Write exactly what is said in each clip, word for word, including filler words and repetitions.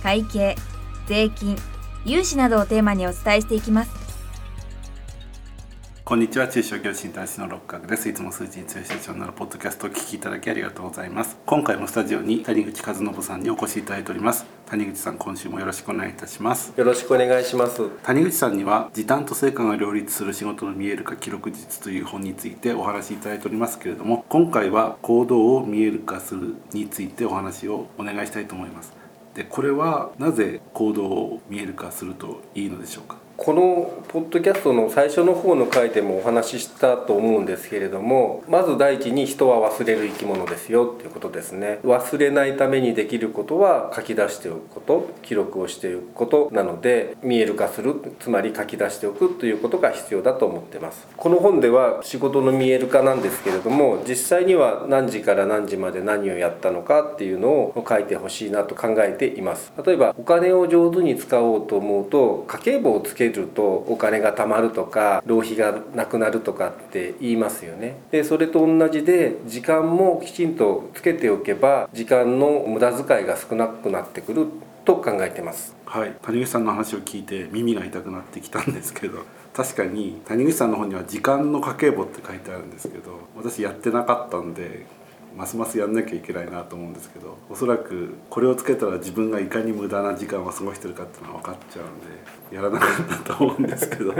会計、税金、融資などをテーマにお伝えしていきます。こんにちは、中小企業診断士の六角です。いつも数字に強い社長になるポッドキャストを聞きいただきありがとうございます。今回もスタジオに谷口和信さんにお越しいただいております。谷口さん、今週もよろしくお願いいたします。よろしくお願いします。谷口さんには時短と成果が両立する仕事の見える化記録術という本についてお話しいただいておりますけれども、今回は行動を見える化するについてお話をお願いしたいと思います。で、これはなぜ行動を見える化するといいのでしょうか。このポッドキャストの最初の方の回でもお話ししたと思うんですけれども、まず第一に人は忘れる生き物ですよということですね。忘れないためにできることは書き出しておくこと、記録をしておくことなので、見える化する、つまり書き出しておくということが必要だと思っています。この本では仕事の見える化なんですけれども、実際には何時から何時まで何をやったのかっていうのを書いてほしいなと考えています。例えばお金を上手に使おうと思うと、家計簿をつけるとお金が貯まるとか浪費がなくなるとかって言いますよね。で、それと同じで時間もきちんとつけておけば時間の無駄遣いが少なくなってくると考えてます。はい、谷口さんの話を聞いて耳が痛くなってきたんですけど、確かに谷口さんの本には時間の家計簿って書いてあるんですけど、私やってなかったんでますますやんなきゃいけないなと思うんですけど、おそらくこれをつけたら自分がいかに無駄な時間を過ごしてるかっていうのは分かっちゃうんでやらなかったと思うんですけど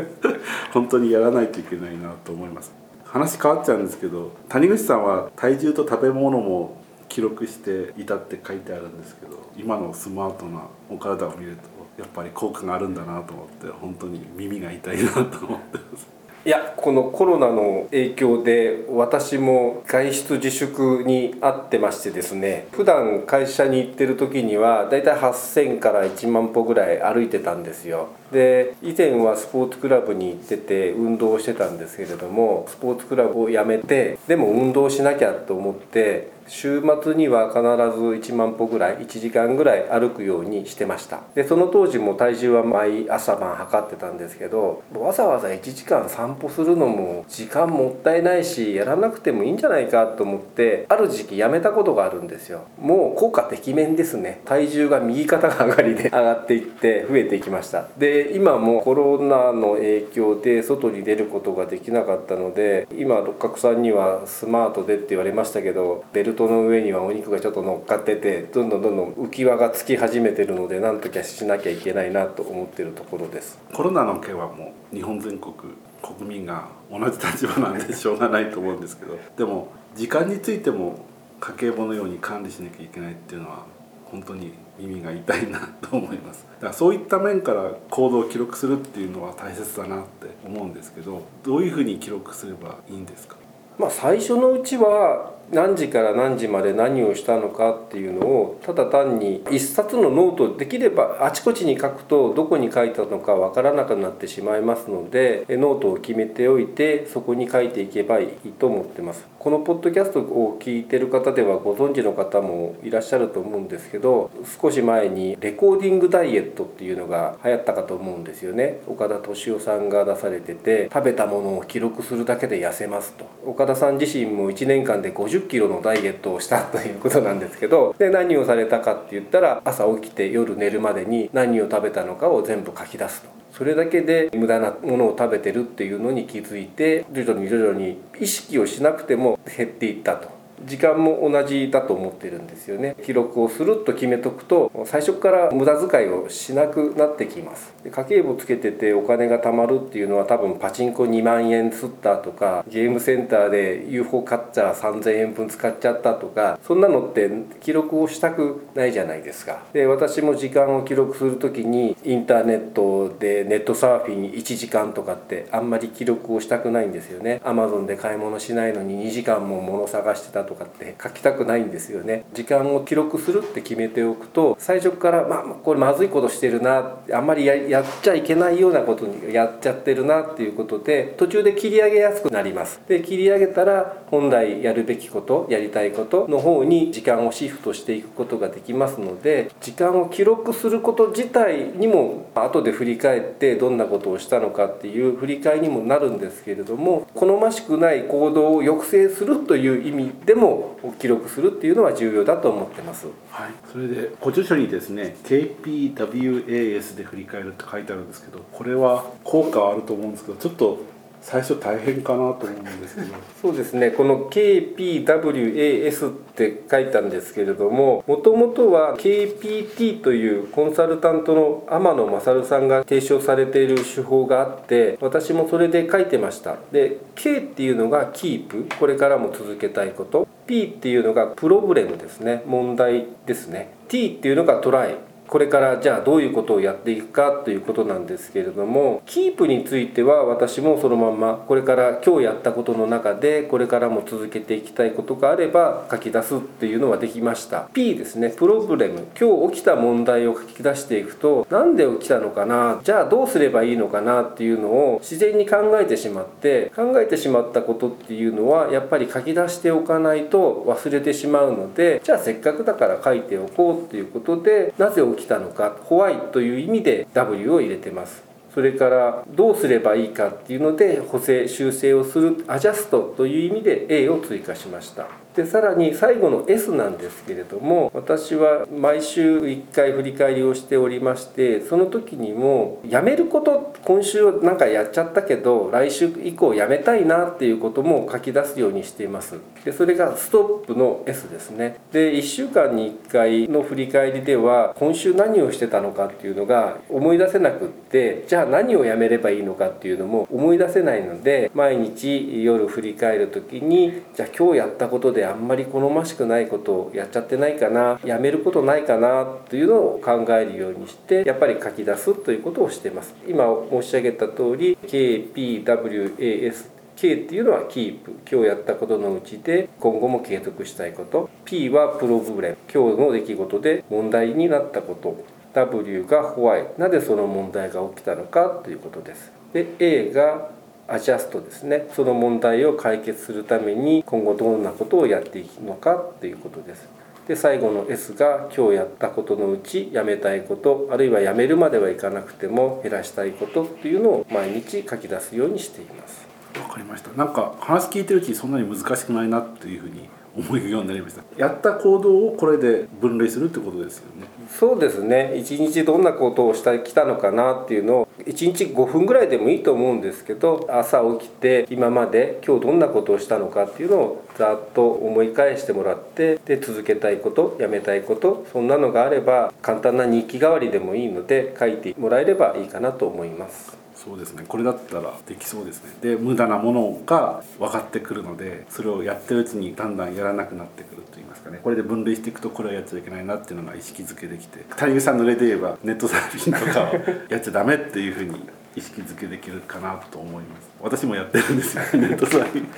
本当にやらないといけないなと思います。話変わっちゃうんですけど、谷口さんは体重と食べ物も記録していたって書いてあるんですけど、今のスマートなお体を見るとやっぱり効果があるんだなと思って、本当に耳が痛いなと思ってます。いや、このコロナの影響で私も外出自粛にあってましてですね、普段会社に行ってる時にはだいたいはっせんからいちまんぽぐらい歩いてたんですよ。で、以前はスポーツクラブに行ってて運動をしてたんですけれども、スポーツクラブをやめて、でも運動しなきゃと思って週末には必ずいちまんぽぐらい、いちじかんぐらい歩くようにしてました。で、その当時も体重は毎朝晩測ってたんですけど、わざわざいちじかん散歩するのも時間もったいないし、やらなくてもいいんじゃないかと思って、ある時期やめたことがあるんですよ。もう効果てきめんですね。体重が右肩上がりで上がっていって増えていきました。で、今もコロナの影響で外に出ることができなかったので、今六角さんにはスマートでって言われましたけど、ベルトの上にはお肉がちょっと乗っかってて、どんどんどんどん浮き輪がつき始めてるので、なんとかしなきゃいけないなと思ってるところです。コロナの件はもう日本全国国民が同じ立場なんでしょうがないと思うんですけどでも時間についても家計簿のように管理しなきゃいけないっていうのは本当に耳が痛いなと思います。だからそういった面から行動を記録するっていうのは大切だなって思うんですけど、どういうふうに記録すればいいんですか。まあ、最初のうちは何時から何時まで何をしたのかっていうのを、ただ単に一冊のノート、できればあちこちに書くとどこに書いたのかわからなくなってしまいますので、ノートを決めておいてそこに書いていけばいいと思ってます。このポッドキャストを聞いてる方ではご存知の方もいらっしゃると思うんですけど、少し前にレコーディングダイエットっていうのが流行ったかと思うんですよね。岡田敏夫さんが出されてて、食べたものを記録するだけで痩せますと。岡田さん自身もいちねんかんでごじゅっキロのダイエットをしたということなんですけど、で、何をされたかって言ったら、朝起きて夜寝るまでに何を食べたのかを全部書き出すと。それだけで無駄なものを食べてるっていうのに気づいて、徐々に徐々に意識をしなくても減っていったと。時間も同じだと思ってるんですよね。記録をすると決めとくと最初から無駄遣いをしなくなってきます。で、家計簿つけててお金が貯まるっていうのは、多分パチンコにまんえん釣ったとか、ゲームセンターで ユーフォー 買っちゃさんぜんえんぶん使っちゃったとか、そんなのって記録をしたくないじゃないですか。で、私も時間を記録するときにインターネットでネットサーフィンにいちじかんとかってあんまり記録をしたくないんですよね。 Amazon で買い物しないのににじかんも物探してたとかって書きたくないんですよね。時間を記録するって決めておくと、最初から、まあ、これまずいことしてるな、あんまり や, やっちゃいけないようなことにやっちゃってるなっていうことで、途中で切り上げやすくなります。で、切り上げたら本来やるべきこと、やりたいことの方に時間をシフトしていくことができますので、時間を記録すること自体にも後で振り返ってどんなことをしたのかっていう振り返りにもなるんですけれども、好ましくない行動を抑制するという意味でも記録するっていうのは重要だと思ってます。はい、それでご著書にですね ケーピーダブリューエーエス で振り返るって書いてあるんですけど、これは効果はあると思うんですけど、ちょっと最初大変かなと思うんですけどそうですね、この ケーピーダブリューエーエス って書いたんですけれども、もともとは ケーピーティー というコンサルタントの天野勝さんが提唱されている手法があって、私もそれで書いてました。で、 K っていうのがキープ、これからも続けたいこと、 P っていうのがプロブレムですね、問題ですね、 T っていうのがトライ、これからじゃあどういうことをやっていくかということなんですけれども、キープについては私もそのまんま、これから今日やったことの中でこれからも続けていきたいことがあれば書き出すっていうのはできました。 P ですね、プロブレム、今日起きた問題を書き出していくと、なんで起きたのかな、じゃあどうすればいいのかなっていうのを自然に考えてしまって、考えてしまったことっていうのはやっぱり書き出しておかないと忘れてしまうので、じゃあせっかくだから書いておこうっていうことで、なぜ起きたのか来たのか、ホワイという意味で ダブリュー を入れてます。それからどうすればいいかっていうので、補正修正をするアジャストという意味で A を追加しました。で、さらに最後の エス なんですけれども、私は毎週いっかい振り返りをしておりまして、その時にもやめること、今週なんかやっちゃったけど来週以降やめたいなっていうことも書き出すようにしています。で、それがストップの エス ですね。で、いっしゅうかんにいっかいの振り返りでは、今週何をしてたのかっていうのが思い出せなくって、じゃあ何をやめればいいのかっていうのも思い出せないので、毎日夜振り返る時に、じゃあ今日やったことであんまり好ましくないことをやっちゃってないかな、やめることないかなというのを考えるようにして、やっぱり書き出すということをしています。今申し上げた通り ケーピーダブリューエーエス、 K っていうのはキープ、今日やったことのうちで今後も継続したいこと、 P はプロブレム、今日の出来事で問題になったこと、 ダブリュー が Why、 なぜその問題が起きたのかということです。で、 A がアジャストですね、その問題を解決するために今後どんなことをやっていくのかっていうことです。で、最後の エス が今日やったことのうちやめたいこと、あるいはやめるまではいかなくても減らしたいことっていうのを毎日書き出すようにしています。わかりました。なんか話聞いてるうちにそんなに難しくないなっていうふうに思うようになりました。やった行動をこれで分類するってことですよね。そうですね、一日どんなことをしてきたのかなっていうのを、いちにちごふんぐらいでもいいと思うんですけど、朝起きて今まで今日どんなことをしたのかっていうのをざっと思い返してもらって、で、続けたいこと、やめたいこと、そんなのがあれば簡単な日記代わりでもいいので書いてもらえればいいかなと思います。そうですね、これだったらできそうですね。で、無駄なものが分かってくるので、それをやってるうちにだんだんやらなくなってくるといいますかね。これで分類していくと、これはやっちゃいけないなっていうのが意識づけできて、谷口さんの例で言えばネットサーフィンとかをやっちゃダメっていうふうに意識づけできるかなと思います。私もやってるんですよネットサーフィン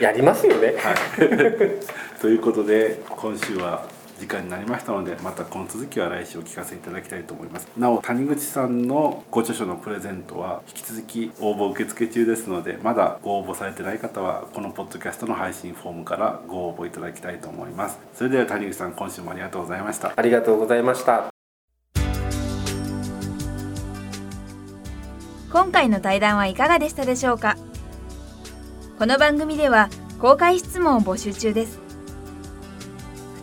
やりますよね、はい、ということで今週は時間になりましたので、またこの続きは来週お聞かせいただきたいと思います。なお、谷口さんのご著書のプレゼントは引き続き応募受付中ですので、まだご応募されてない方はこのポッドキャストの配信フォームからご応募いただきたいと思います。それでは谷口さん、今週もありがとうございました。ありがとうございました。今回の対談はいかがでしたでしょうか。この番組では公開質問を募集中です。ふ